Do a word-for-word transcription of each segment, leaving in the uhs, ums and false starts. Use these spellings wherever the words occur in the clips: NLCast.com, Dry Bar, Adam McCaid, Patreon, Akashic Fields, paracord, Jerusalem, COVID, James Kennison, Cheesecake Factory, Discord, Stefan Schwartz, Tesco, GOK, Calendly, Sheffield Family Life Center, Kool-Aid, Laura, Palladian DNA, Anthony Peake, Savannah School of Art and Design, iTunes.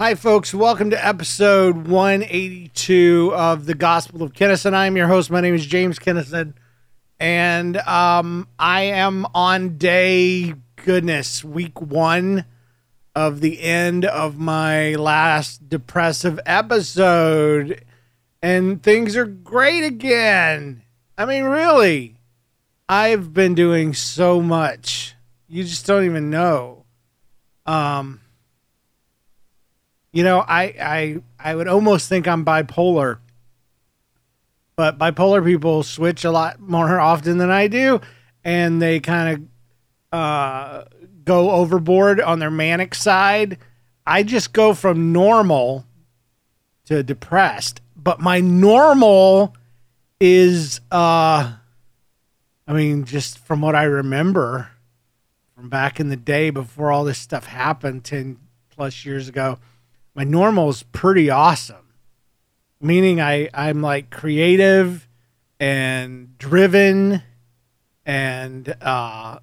Hi, folks. Welcome to episode one eighty-two of The Gospel of Kennison. I'm your host. My name is James Kennison, and um, I am on day, goodness, week one of the end of my last depressive episode, and things are great again. I mean, really, I've been doing so much. You just don't even know. Um... You know, I, I I would almost think I'm bipolar, but bipolar people switch a lot more often than I do, and they kind of uh, go overboard on their manic side. I just go from normal to depressed, but my normal is, uh, I mean, just from what I remember from back in the day before all this stuff happened ten plus years ago, my normal is pretty awesome, meaning I, I'm like creative and driven. And uh,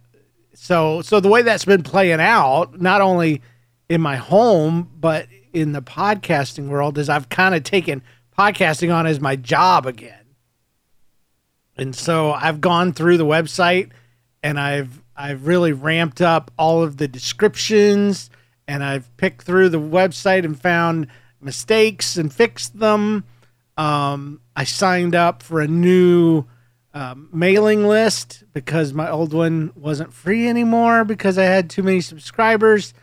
so so the way that's been playing out, not only in my home, but in the podcasting world, is I've kind of taken podcasting on as my job again. And so I've gone through the website and I've I've really ramped up all of the descriptions. And I've picked through the website and found mistakes and fixed them. Um, I signed up for a new um, mailing list because my old one wasn't free anymore because I had too many subscribers.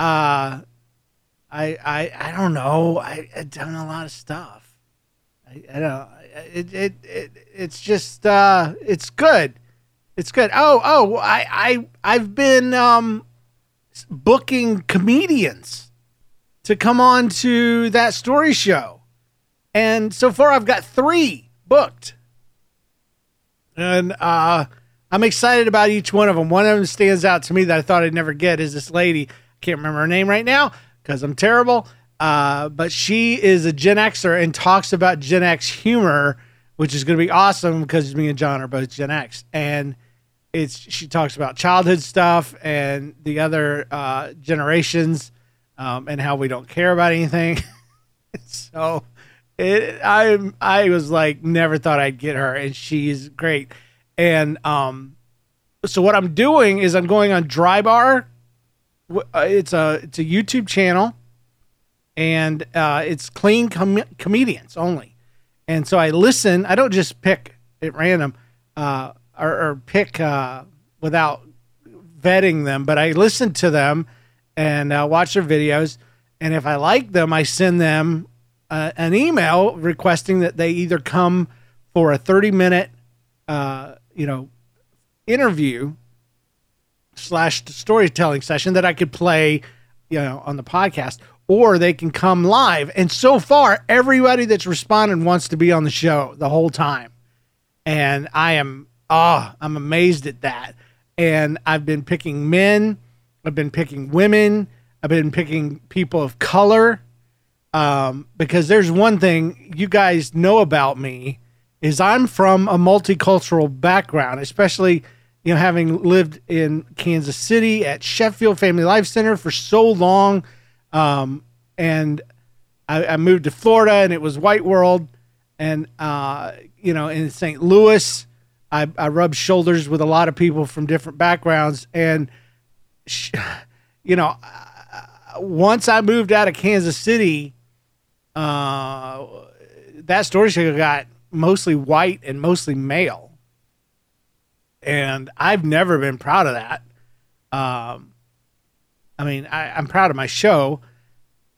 Uh, I, I I don't know. I, I've done a lot of stuff. I, I don't. It it, it it's just uh, it's good. It's good. Oh oh. I I I've been. Um, booking comedians to come on to that story show. And so far I've got three booked, and uh, I'm excited about each one of them. One of them stands out to me that I thought I'd never get is this lady. I can't remember her name right now because I'm terrible. Uh, but she is a Gen Xer and talks about Gen X humor, which is going to be awesome because me and John are both Gen X, and It's she talks about childhood stuff and the other uh, generations um, and how we don't care about anything. so it, I I was like, never thought I'd get her, and she's great. And um, so what I'm doing is I'm going on Dry Bar. It's a it's a YouTube channel, and uh, it's clean com- comedians only. And so I listen. I don't just pick at random. Uh, Or, or pick uh, without vetting them, but I listen to them and uh, watch their videos. And if I like them, I send them uh, an email requesting that they either come for a thirty minute, uh, you know, interview slash storytelling session that I could play, you know, on the podcast, or they can come live. And so far, everybody that's responded wants to be on the show the whole time. And I am, Oh, I'm amazed at that. And I've been picking men. I've been picking women. I've been picking people of color. Um, because there's one thing you guys know about me is I'm from a multicultural background, especially, you know, having lived in Kansas City at Sheffield Family Life Center for so long. Um, and I, I moved to Florida, and it was white world. And, uh, you know, in Saint Louis, I, I rub shoulders with a lot of people from different backgrounds. And, sh- you know, once I moved out of Kansas City, uh, that story show got mostly white and mostly male. And I've never been proud of that. Um, I mean, I, I'm proud of my show,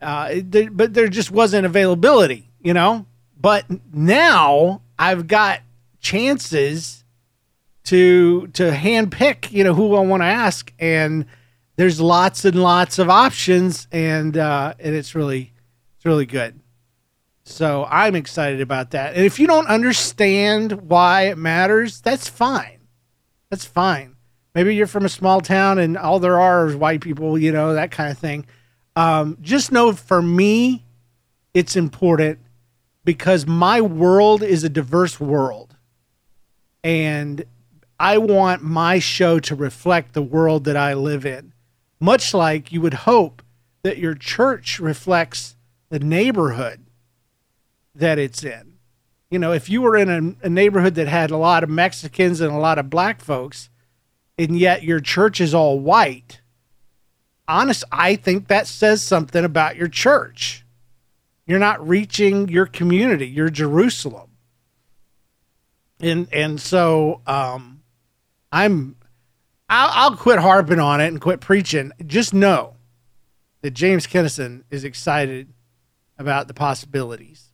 uh, it, but there just wasn't availability, you know. But now I've got chances to to handpick, you know, who I want to ask, and there's lots and lots of options, and uh, and it's really it's really good. So I'm excited about that. And if you don't understand why it matters, that's fine. That's fine. Maybe you're from a small town and all there are is white people, you know, that kind of thing. Um, just know for me, it's important because my world is a diverse world. And I want my show to reflect the world that I live in, much like you would hope that your church reflects the neighborhood that it's in. You know, if you were in a, a neighborhood that had a lot of Mexicans and a lot of black folks, and yet your church is all white, honest, I think that says something about your church. You're not reaching your community, your Jerusalem. And and so um, I'm, I'll, I'll quit harping on it and quit preaching. Just know that James Kennison is excited about the possibilities.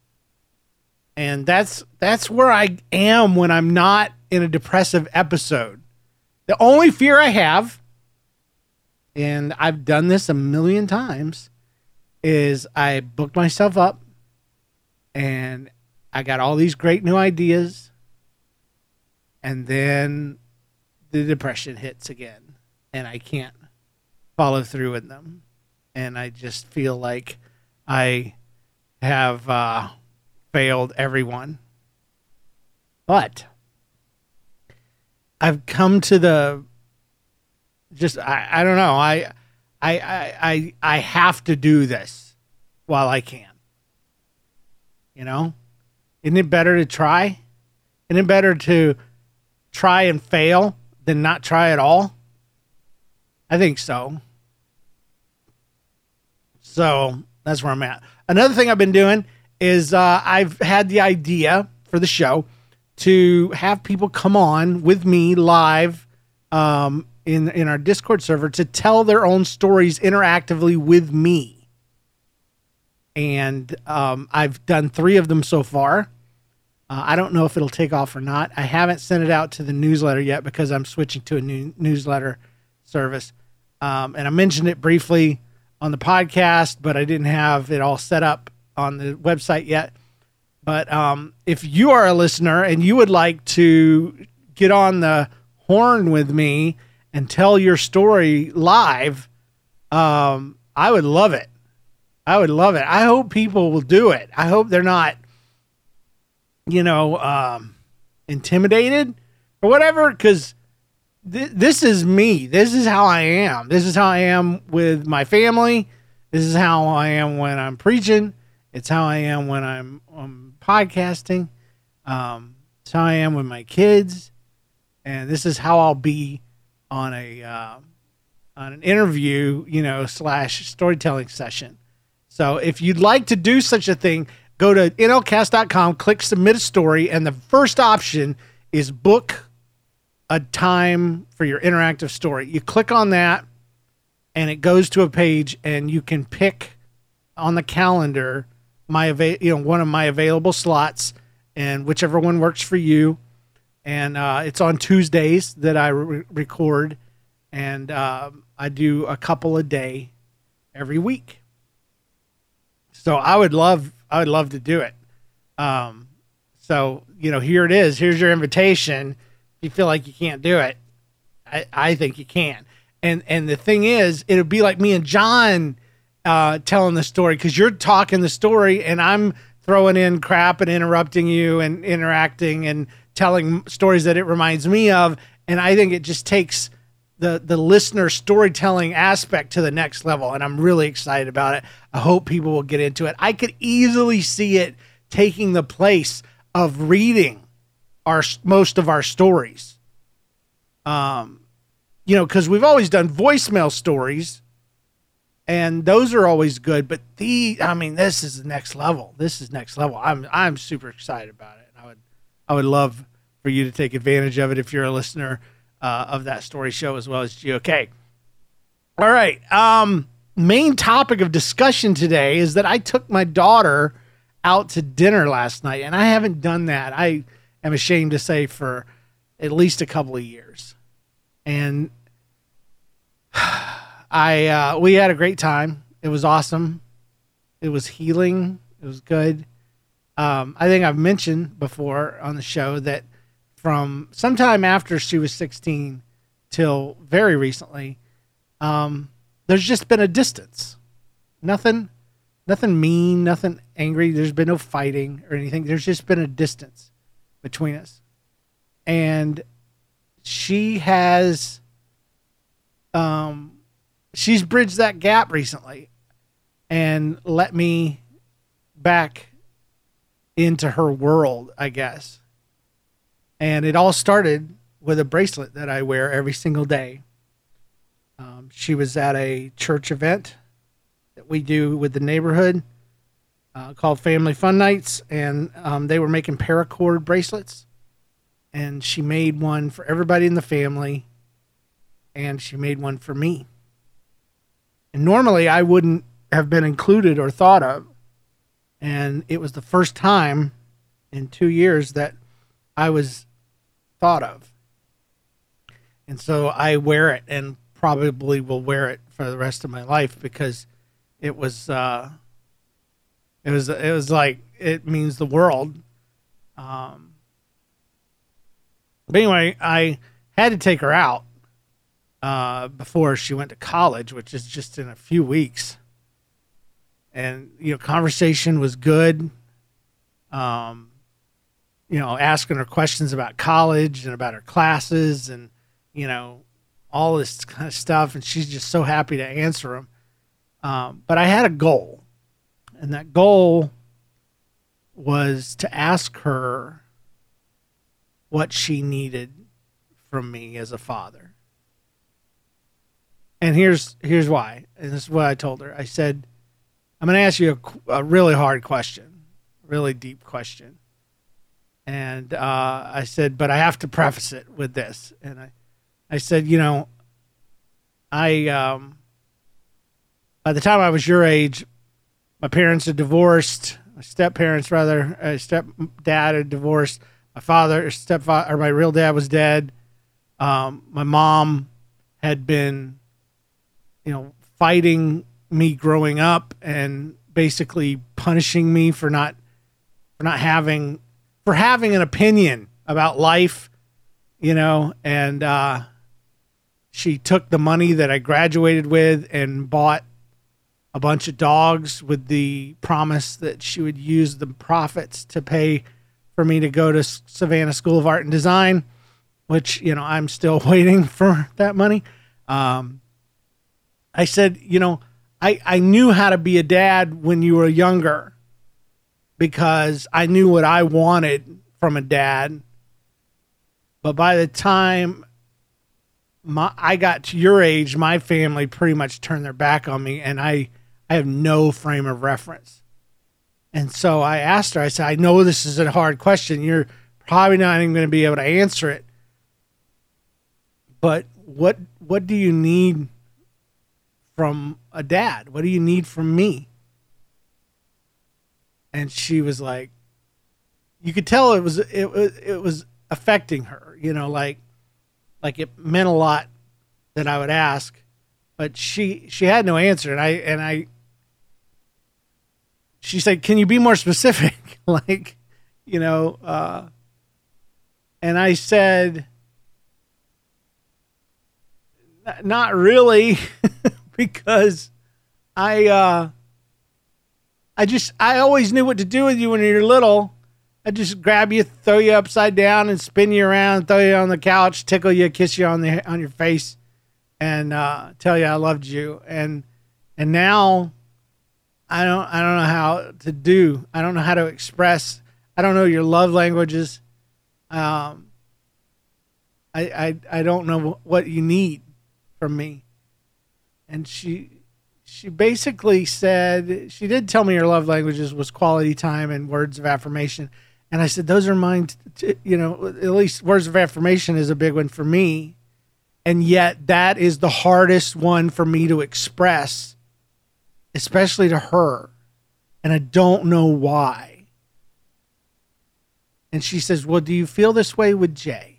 And that's that's where I am when I'm not in a depressive episode. The only fear I have, and I've done this a million times, is I booked myself up and I got all these great new ideas, and then the depression hits again and I can't follow through with them. And I just feel like I have uh, failed everyone. But I've come to the just, I, I don't know. I, I, I, I, I have to do this while I can, you know. Isn't it better to try? Isn't it better to try and fail than not try at all? I think so. So that's where I'm at. Another thing I've been doing is uh, I've had the idea for the show to have people come on with me live um, in, in our Discord server to tell their own stories interactively with me. And um, I've done three of them so far. Uh, I don't know if it'll take off or not. I haven't sent it out to the newsletter yet because I'm switching to a new newsletter service. Um, and I mentioned it briefly on the podcast, but I didn't have it all set up on the website yet. But um, if you are a listener and you would like to get on the horn with me and tell your story live, um, I would love it. I would love it. I hope people will do it. I hope they're not, you know, um, intimidated or whatever, because th- this is me. This is how I am. This is how I am with my family. This is how I am when I'm preaching. It's how I am when I'm, I'm podcasting. Um, it's how I am with my kids. And this is how I'll be on a, uh, on an interview, you know, slash storytelling session. So if you'd like to do such a thing, go to N L cast dot com, click submit a story, and the first option is book a time for your interactive story. You click on that and it goes to a page and you can pick on the calendar my avail you know one of my available slots, and whichever one works for you. And uh, it's on Tuesdays that I re- record, and uh, I do a couple a day every week. So I would love I would love to do it. Um, so you know, here it is. Here's your invitation. If you feel like you can't do it, I, I think you can. And and the thing is, it'll be like me and John uh, telling the story, because you're talking the story and I'm throwing in crap and interrupting you and interacting and telling stories that it reminds me of. And I think it just takes the, the listener storytelling aspect to the next level. And I'm really excited about it. I hope people will get into it. I could easily see it taking the place of reading our, most of our stories. Um, you know, cause we've always done voicemail stories, and those are always good, but the, I mean, this is the next level. This is next level. I'm, I'm super excited about it. I would, I would love for you to take advantage of it if you're a listener uh, of that story show, as well as G O K. All right. Um, main topic of discussion today is that I took my daughter out to dinner last night, and I haven't done that. I am ashamed to say for at least a couple of years. And I, uh, we had a great time. It was awesome. It was healing. It was good. Um, I think I've mentioned before on the show that from sometime after she was sixteen till very recently, um, there's just been a distance. Nothing, nothing mean, nothing angry. There's been no fighting or anything. There's just been a distance between us. And she has, um, she's bridged that gap recently. and let me back into her world, I guess. And it all started with a bracelet that I wear every single day. Um, she was at a church event that we do with the neighborhood uh, called Family Fun Nights, and um, they were making paracord bracelets. And she made one for everybody in the family, and she made one for me. And normally I wouldn't have been included or thought of. And it was the first time in two years that I was thought of. And so I wear it and probably will wear it for the rest of my life, because it was, uh, it was, it was like, it means the world. Um, but anyway, I had to take her out, uh, before she went to college, which is just in a few weeks. And, you know, conversation was good. Um, you know, asking her questions about college and about her classes and, you know, all this kind of stuff. And she's just so happy to answer them. Um, but I had a goal. And that goal was to ask her what she needed from me as a father. And here's here's why. And this is what I told her. I said, I'm going to ask you a, a really hard question, really deep question. And uh, I said, but I have to preface it with this. And I, I said, you know, I, um, by the time I was your age, my parents had divorced, my step-parents rather, my step-dad had divorced, my father, stepfather, or my real dad was dead. Um, my mom had been, you know, fighting me growing up and basically punishing me for not, for not having, for having an opinion about life, you know, and, uh, she took the money that I graduated with and bought a bunch of dogs with the promise that she would use the profits to pay for me to go to Savannah School of Art and Design, which, you know, I'm still waiting for that money. Um, I said, you know, I, I knew how to be a dad when you were younger, because I knew what I wanted from a dad. But by the time my, I got to your age, my family pretty much turned their back on me, and I, I have no frame of reference. And so I asked her, I said, I know this is a hard question. You're probably not even going to be able to answer it. But what what do you need from a dad? What do you need from me? And she was like, you could tell it was, it was, it was affecting her, you know, like, like it meant a lot that I would ask, but she, she had no answer. And I, and I, she said, can you be more specific? Like, you know, uh, and I said, not really. Because I, uh, I just, I always knew what to do with you when you were little. I just grab you, throw you upside down, and spin you around, throw you on the couch, tickle you, kiss you on the on your face, and uh, tell you I loved you. And and now, I don't, I don't know how to do. I don't know how to express. I don't know your love languages. Um, I, I, I don't know what you need from me. And she she basically said, she did tell me her love languages was quality time and words of affirmation. And I said, those are mine, t- t- you know, at least words of affirmation is a big one for me. And yet that is the hardest one for me to express, especially to her. And I don't know why. And she says, well, do you feel this way with Jay?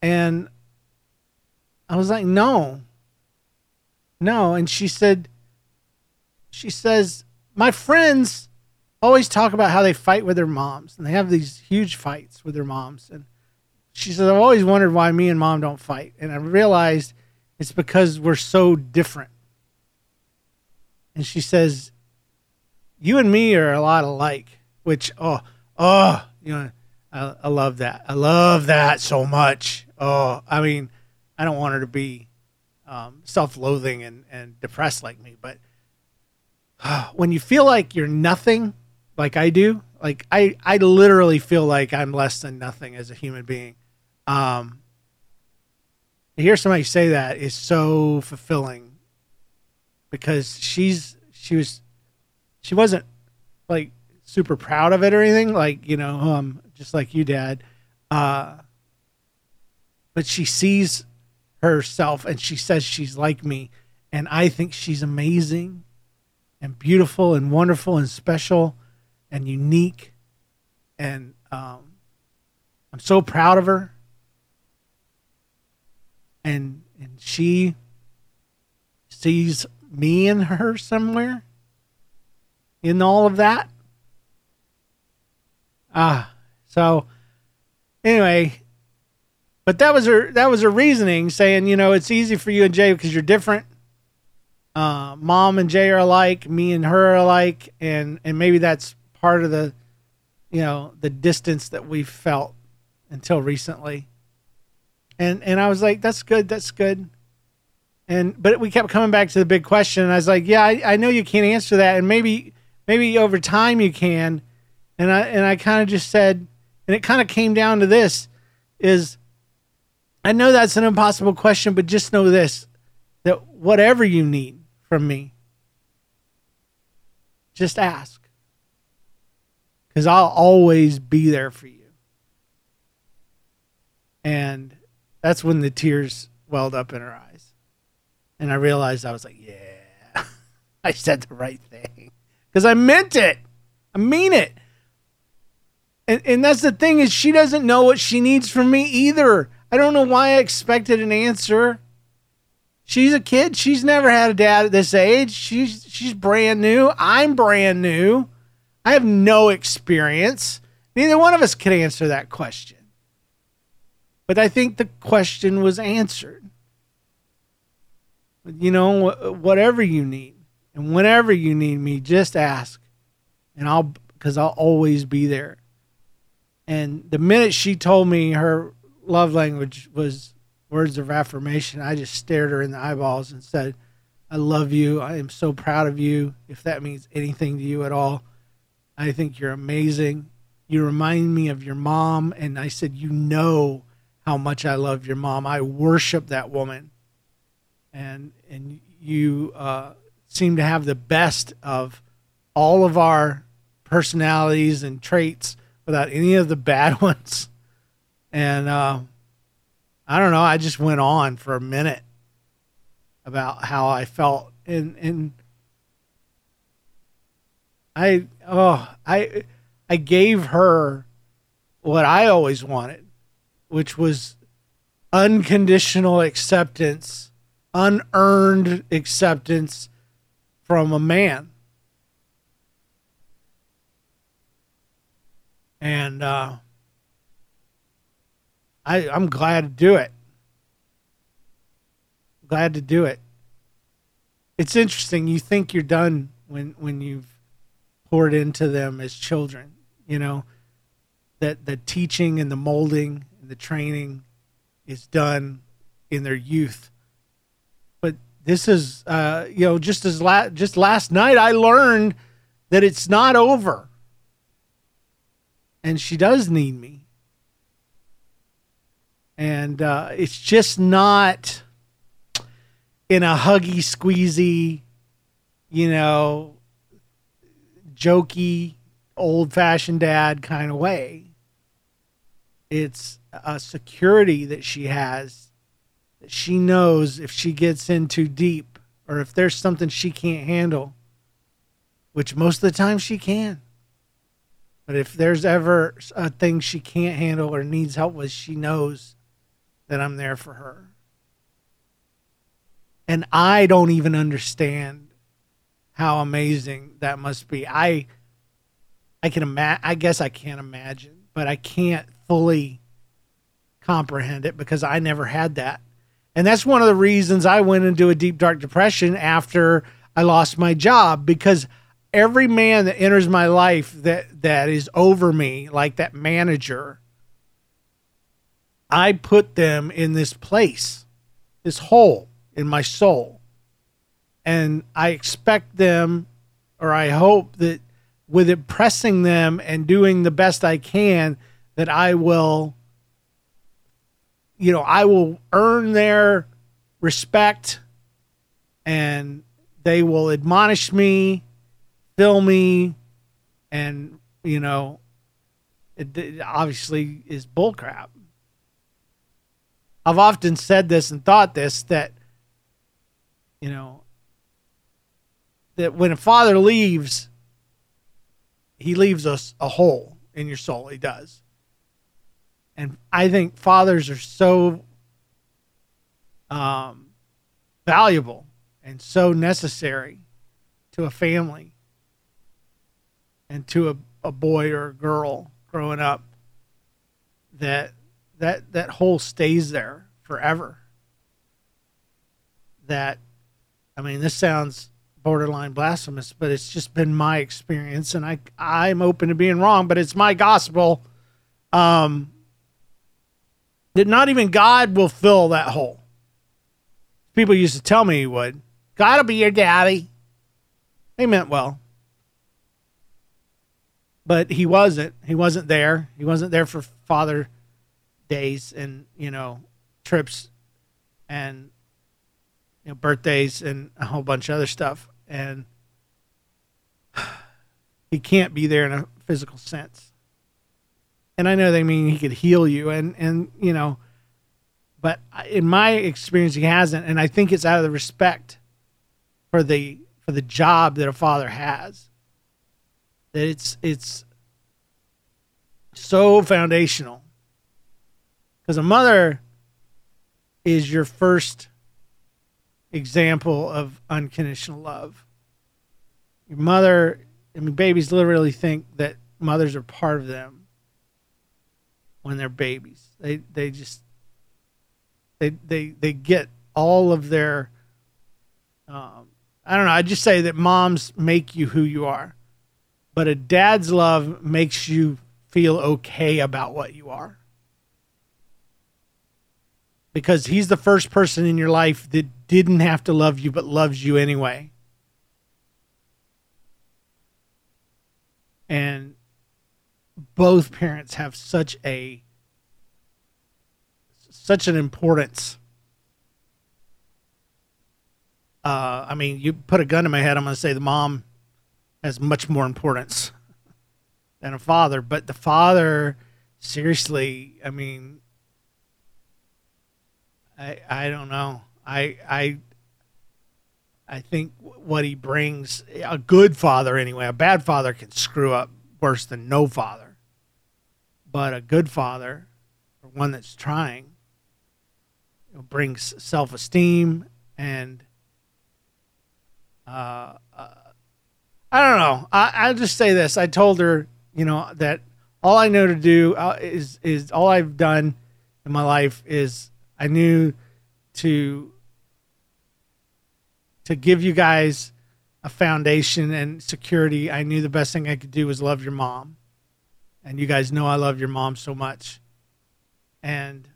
And I was like, no. No, and she said, she says, my friends always talk about how they fight with their moms, and they have these huge fights with their moms. And she says, I've always wondered why me and mom don't fight. And I realized it's because we're so different. And she says, you and me are a lot alike, which, oh, oh, you know, I, I love that. I love that so much. Oh, I mean, I don't want her to be Um, self-loathing and, and depressed like me, but when you feel like you're nothing, like I do, like I, I literally feel like I'm less than nothing as a human being. Um, to hear somebody say that is so fulfilling, because she's, she was, she wasn't like super proud of it or anything. Like, you know, um, just like you, Dad, uh, but she sees herself and she says she's like me, and I think she's amazing and beautiful and wonderful and special and unique. And, um, I'm so proud of her. And, and she sees me in her somewhere in all of that. Ah, so anyway, but that was her, that was her reasoning, saying, you know, it's easy for you and Jay because you're different. Uh, Mom and Jay are alike, me and her are alike. And, and maybe that's part of the, you know, the distance that we felt until recently. And and I was like, that's good, that's good. And but we kept coming back to the big question. And I was like, yeah, I, I know you can't answer that, and maybe maybe over time you can. And I and I kind of just said, and it kind of came down to this: is I know that's an impossible question, but just know this, that whatever you need from me, just ask, because I'll always be there for you. And that's when the tears welled up in her eyes. And I realized, I was like, yeah, I said the right thing, because I meant it. I mean it. And and that's the thing, is she doesn't know what she needs from me either. I don't know why I expected an answer. She's a kid. She's never had a dad at this age. She's, she's brand new. I'm brand new. I have no experience. Neither one of us could answer that question. But I think the question was answered. You know, whatever you need and whenever you need me, just ask, and I'll, because I'll always be there. And the minute she told me her love language was words of affirmation, I just stared her in the eyeballs and said, I love you. I am so proud of you. If that means anything to you at all, I think you're amazing. You remind me of your mom. And I said, you know how much I love your mom. I worship that woman, and and you uh, seem to have the best of all of our personalities and traits without any of the bad ones. And uh, I don't know, I just went on for a minute about how I felt, and and I oh I I gave her what I always wanted, which was unconditional acceptance, unearned acceptance from a man. And uh, I, I'm glad to do it. Glad to do it. It's interesting. You think you're done when, when you've poured into them as children, you know, that the teaching and the molding, the training is done in their youth. But this is, uh, you know, just as la- just last night, I learned that it's not over, and she does need me. And, uh, it's just not in a huggy, squeezy, you know, jokey, old fashioned dad kind of way. It's a security that she has, that she knows if she gets in too deep, or if there's something she can't handle, which most of the time she can. But if there's ever a thing she can't handle or needs help with, she knows that I'm there for her. And I don't even understand how amazing that must be. I, I can imagine, I guess I can't imagine, but I can't fully comprehend it, because I never had that. And that's one of the reasons I went into a deep, dark depression after I lost my job, because every man that enters my life that, that is over me, like that manager, I put them in this place, this hole in my soul. And I expect them or I hope that with impressing them and doing the best I can, that I will, you know, I will earn their respect, and they will admonish me, fill me, and, you know, it, it obviously is bullcrap. I've often said this and thought this, that, you know, that when a father leaves, he leaves us a, a hole in your soul. He does. And I think fathers are so um, valuable and so necessary to a family and to a, a boy or a girl growing up, that that that hole stays there forever. That, I mean, this sounds borderline blasphemous, but it's just been my experience, and I I'm open to being wrong, but it's my gospel. Um, that not even God will fill that hole. People used to tell me he would. God'll be your daddy. They meant well, but he wasn't. He wasn't there. He wasn't there for father days and, you know, trips and, you know, birthdays and a whole bunch of other stuff. And he can't be there in a physical sense. And I know they mean he could heal you and, and, you know, but in my experience, he hasn't. And I think it's out of the respect for the, for the job that a father has, that it's, it's so foundational, because a mother is your first example of unconditional love. Your mother, I mean, babies literally think that mothers are part of them when they're babies. They they just they they they get all of their um I don't know, I just say that moms make you who you are. But a dad's love makes you feel okay about what you are, because he's the first person in your life that didn't have to love you, but loves you anyway. And both parents have such a, such an importance. Uh, I mean, you put a gun to my head, I'm going to say the mom has much more importance than a father, but the father, seriously, I mean, I, I don't know. I I I think what he brings, a good father anyway, a bad father can screw up worse than no father. But a good father, or one that's trying, brings self-esteem and uh, uh, I don't know. I, I'll just say this. I told her, you know, that all I know to do uh, is is all I've done in my life is I knew to to give you guys a foundation and security. I knew the best thing I could do was love your mom. And you guys know I love your mom so much. And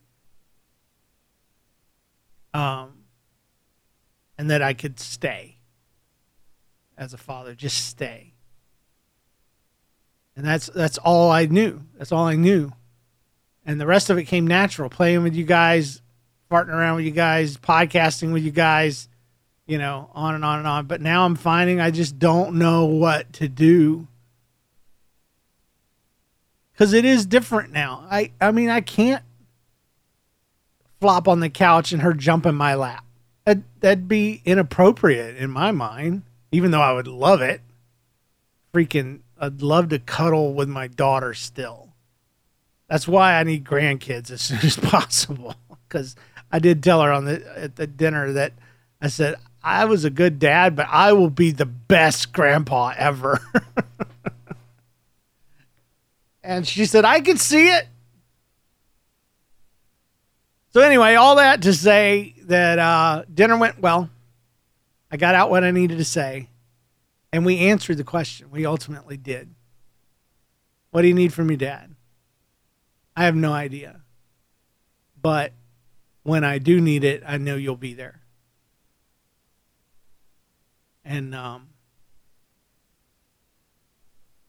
um and that I could stay as a father, just stay. And that's that's all I knew. That's all I knew. And the rest of it came natural, playing with you guys, partnering around with you guys, podcasting with you guys, you know, on and on and on. But now I'm finding I just don't know what to do, because it is different now. I, I mean, I can't flop on the couch and her jump in my lap. That, that'd be inappropriate in my mind, even though I would love it. Freaking, I'd love to cuddle with my daughter still. That's why I need grandkids as soon as possible. Because I did tell her on the at the dinner that I said, I was a good dad, but I will be the best grandpa ever. And she said, I can see it. So anyway, all that to say that uh, dinner went well. I got out what I needed to say. And we answered the question. We ultimately did. What do you need from your dad? I have no idea. But when I do need it, I know you'll be there. And um,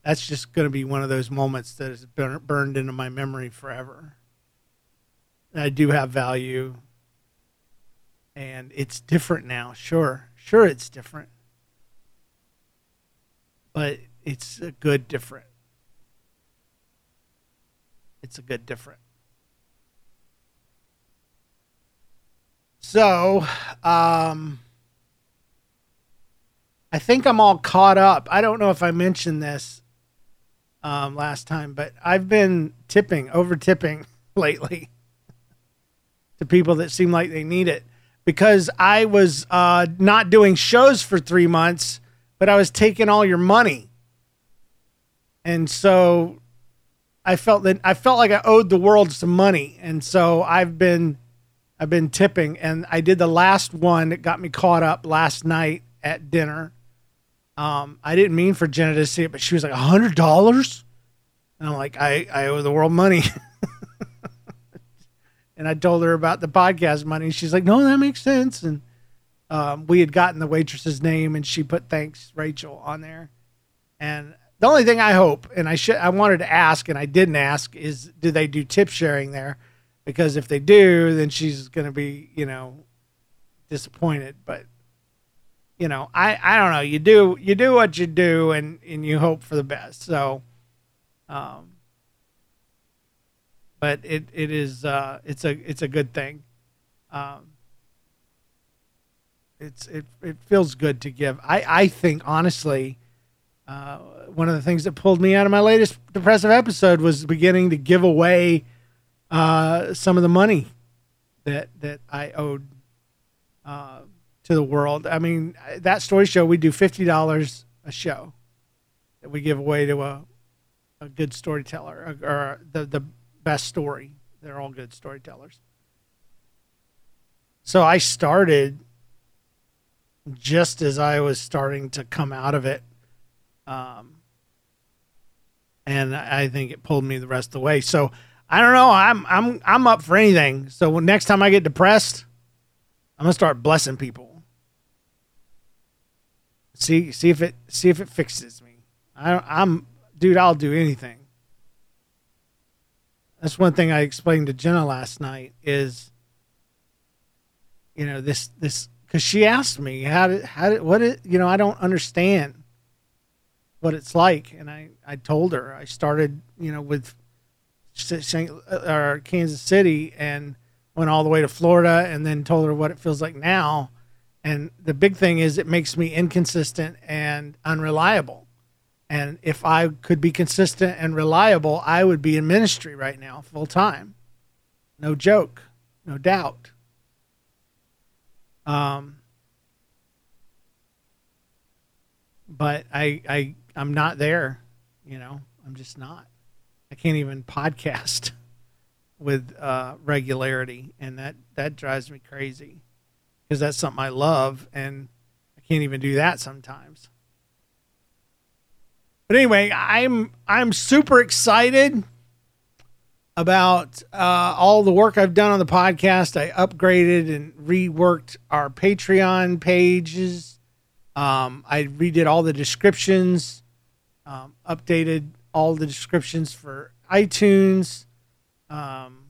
that's just going to be one of those moments that is burned into my memory forever. And I do have value. And it's different now. Sure. Sure, it's different. But it's a good different. It's a good different. So, um, I think I'm all caught up. I don't know if I mentioned this um, last time, but I've been tipping, over tipping lately to people that seem like they need it, because I was uh, not doing shows for three months, but I was taking all your money. And so I felt that I felt like I owed the world some money. And so I've been, I've been tipping, and I did the last one that got me caught up last night at dinner. Um, I didn't mean for Jenna to see it, but she was like, a hundred dollars? And I'm like, I, I owe the world money. And I told her about the podcast money. She's like, no, that makes sense. And um, we had gotten the waitress's name, and she put thanks, Rachel, on there. And the only thing I hope, and I should, I wanted to ask, and I didn't ask, is do they do tip sharing there? Because if they do, then she's going to be, you know, disappointed. But, you know, I, I don't know. You do you do what you do, and, and you hope for the best. So, um, but it it is uh it's a it's a good thing. Um, it's it it feels good to give. I I think honestly, uh, one of the things that pulled me out of my latest depressive episode was beginning to give away uh, some of the money that that I owed. Uh, to the world. I mean, that story show, we do fifty dollars a show that we give away to a, a good storyteller, or, or the, the best story. They're all good storytellers. So I started just as I was starting to come out of it. Um, and I think it pulled me the rest of the way. So I don't know. I'm, I'm, I'm up for anything. So next time I get depressed, I'm gonna start blessing people. See, see if it, see if it fixes me. I, I'm, dude, I'll do anything. That's one thing I explained to Jenna last night is, you know, this, this, because she asked me how did, how did, what it, you know, I don't understand what it's like, and I, I told her I started, you know, with Saint or Kansas City, and went all the way to Florida, and then told her what it feels like now. And the big thing is it makes me inconsistent and unreliable. And if I could be consistent and reliable, I would be in ministry right now, full time. No joke, no doubt. Um, but I, I, I'm not there, you know, I'm just not. I can't even podcast with uh, regularity, and that, that drives me crazy, because that's something I love, and I can't even do that sometimes. But anyway, I'm I'm super excited about uh, all the work I've done on the podcast. I upgraded and reworked our Patreon pages. Um, I redid all the descriptions, um, updated all the descriptions for iTunes. Um,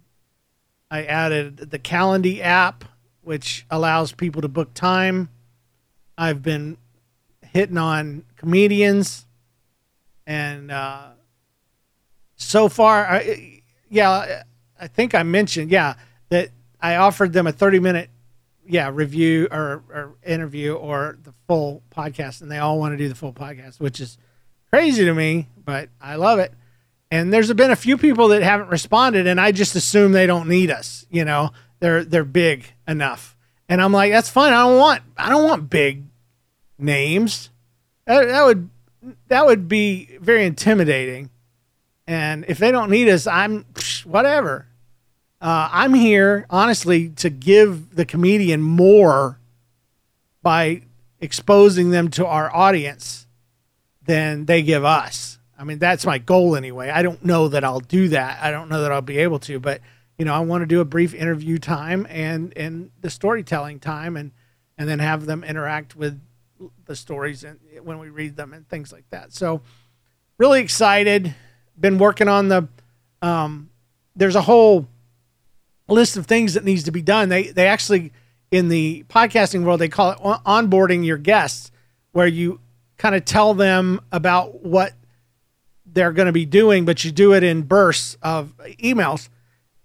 I added the Calendly app, which allows people to book time. I've been hitting on comedians, and uh, so far, I, yeah, I think I mentioned, yeah, that I offered them a thirty minute, yeah, review or, or interview or the full podcast, and they all want to do the full podcast, which is crazy to me, but I love it. And there's been a few people that haven't responded, and I just assume they don't need us. You know, they're they're big enough, and I'm like, that's fine. I don't want I don't want big names. That, that would that would be very intimidating. And if they don't need us, I'm psh, whatever. Uh, I'm here honestly to give the comedian more by exposing them to our audience than they give us. I mean, that's my goal anyway. I don't know that I'll do that. I don't know that I'll be able to, but you know, I want to do a brief interview time and, and the storytelling time, and, and then have them interact with the stories and when we read them and things like that. So really excited. Been working on the, um, there's a whole list of things that needs to be done. They, they actually, in the podcasting world, they call it on- onboarding your guests, where you kind of tell them about what they're going to be doing, but you do it in bursts of emails.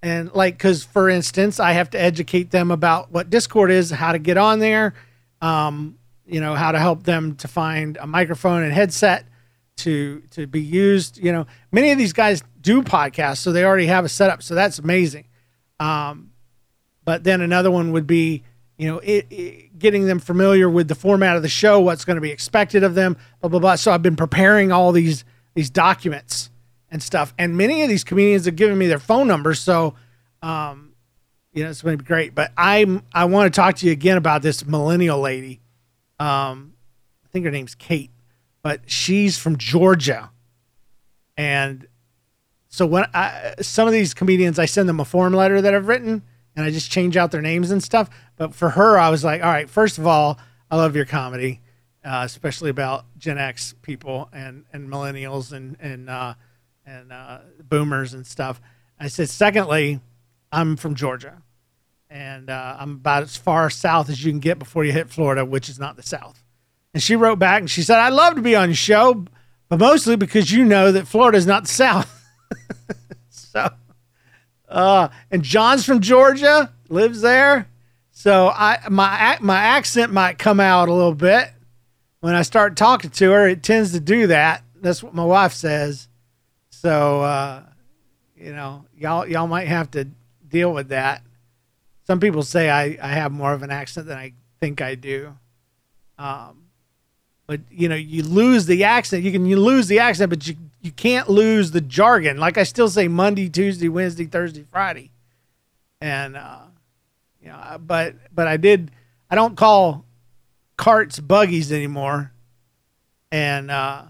And like, cause for instance, I have to educate them about what Discord is, how to get on there. Um, you know, how to help them to find a microphone and headset to, to be used. You know, many of these guys do podcasts, so they already have a setup. So that's amazing. Um, but then another one would be, you know, it, it, getting them familiar with the format of the show, what's going to be expected of them, blah, blah, blah. So I've been preparing all these, these documents and stuff. And many of these comedians have given me their phone numbers. So, um, you know, it's going to be great, but I'm, I want to talk to you again about this millennial lady. Um, I think her name's Kate, but she's from Georgia. And so when I, some of these comedians, I send them a form letter that I've written and I just change out their names and stuff. But for her, I was like, all right, first of all, I love your comedy, uh, especially about Gen X people and, and millennials and, and, uh, and, uh, boomers and stuff. I said, secondly, I'm from Georgia. And uh, I'm about as far south as you can get before you hit Florida, which is not the South. And she wrote back and she said, I'd love to be on your show, but mostly because you know that Florida is not the South. so, uh, and John's from Georgia, lives there. So I my my accent might come out a little bit. When I start talking to her, it tends to do that. That's what my wife says. So, uh, you know, y'all y'all might have to deal with that. Some people say I, I have more of an accent than I think I do. Um, but, you know, you lose the accent. You can you lose the accent, but you, you can't lose the jargon. Like I still say Monday, Tuesday, Wednesday, Thursday, Friday. And, uh, you know, but but I did, I don't call carts buggies anymore and uh,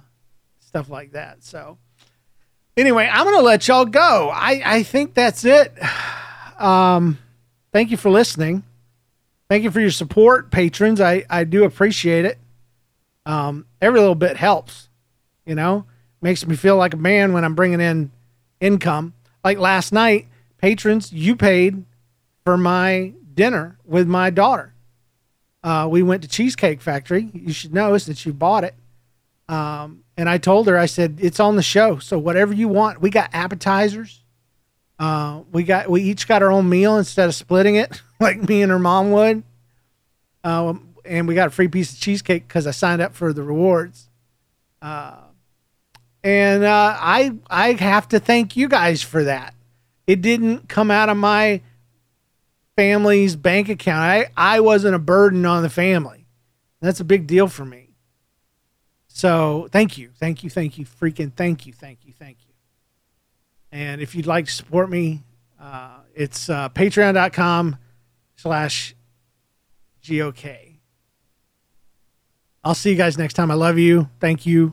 stuff like that. So anyway, I'm going to let y'all go. I, I think that's it. Um. Thank you for listening. Thank you for your support, patrons. I, I do appreciate it. Um, every little bit helps, you know, makes me feel like a man when I'm bringing in income. Like last night, patrons, you paid for my dinner with my daughter. Uh, we went to Cheesecake Factory. You should know since you bought it. Um, and I told her, I said, it's on the show. So whatever you want, we got appetizers. Uh, we got, we each got our own meal instead of splitting it like me and her mom would. Um, uh, and we got a free piece of cheesecake cause I signed up for the rewards. Uh, and, uh, I, I have to thank you guys for that. It didn't come out of my family's bank account. I, I wasn't a burden on the family. That's a big deal for me. So thank you. Thank you. Thank you. Freaking thank you. Thank you. Thank you. And if you'd like to support me, uh, it's uh, patreon dot com slash G O K. I'll see you guys next time. I love you. Thank you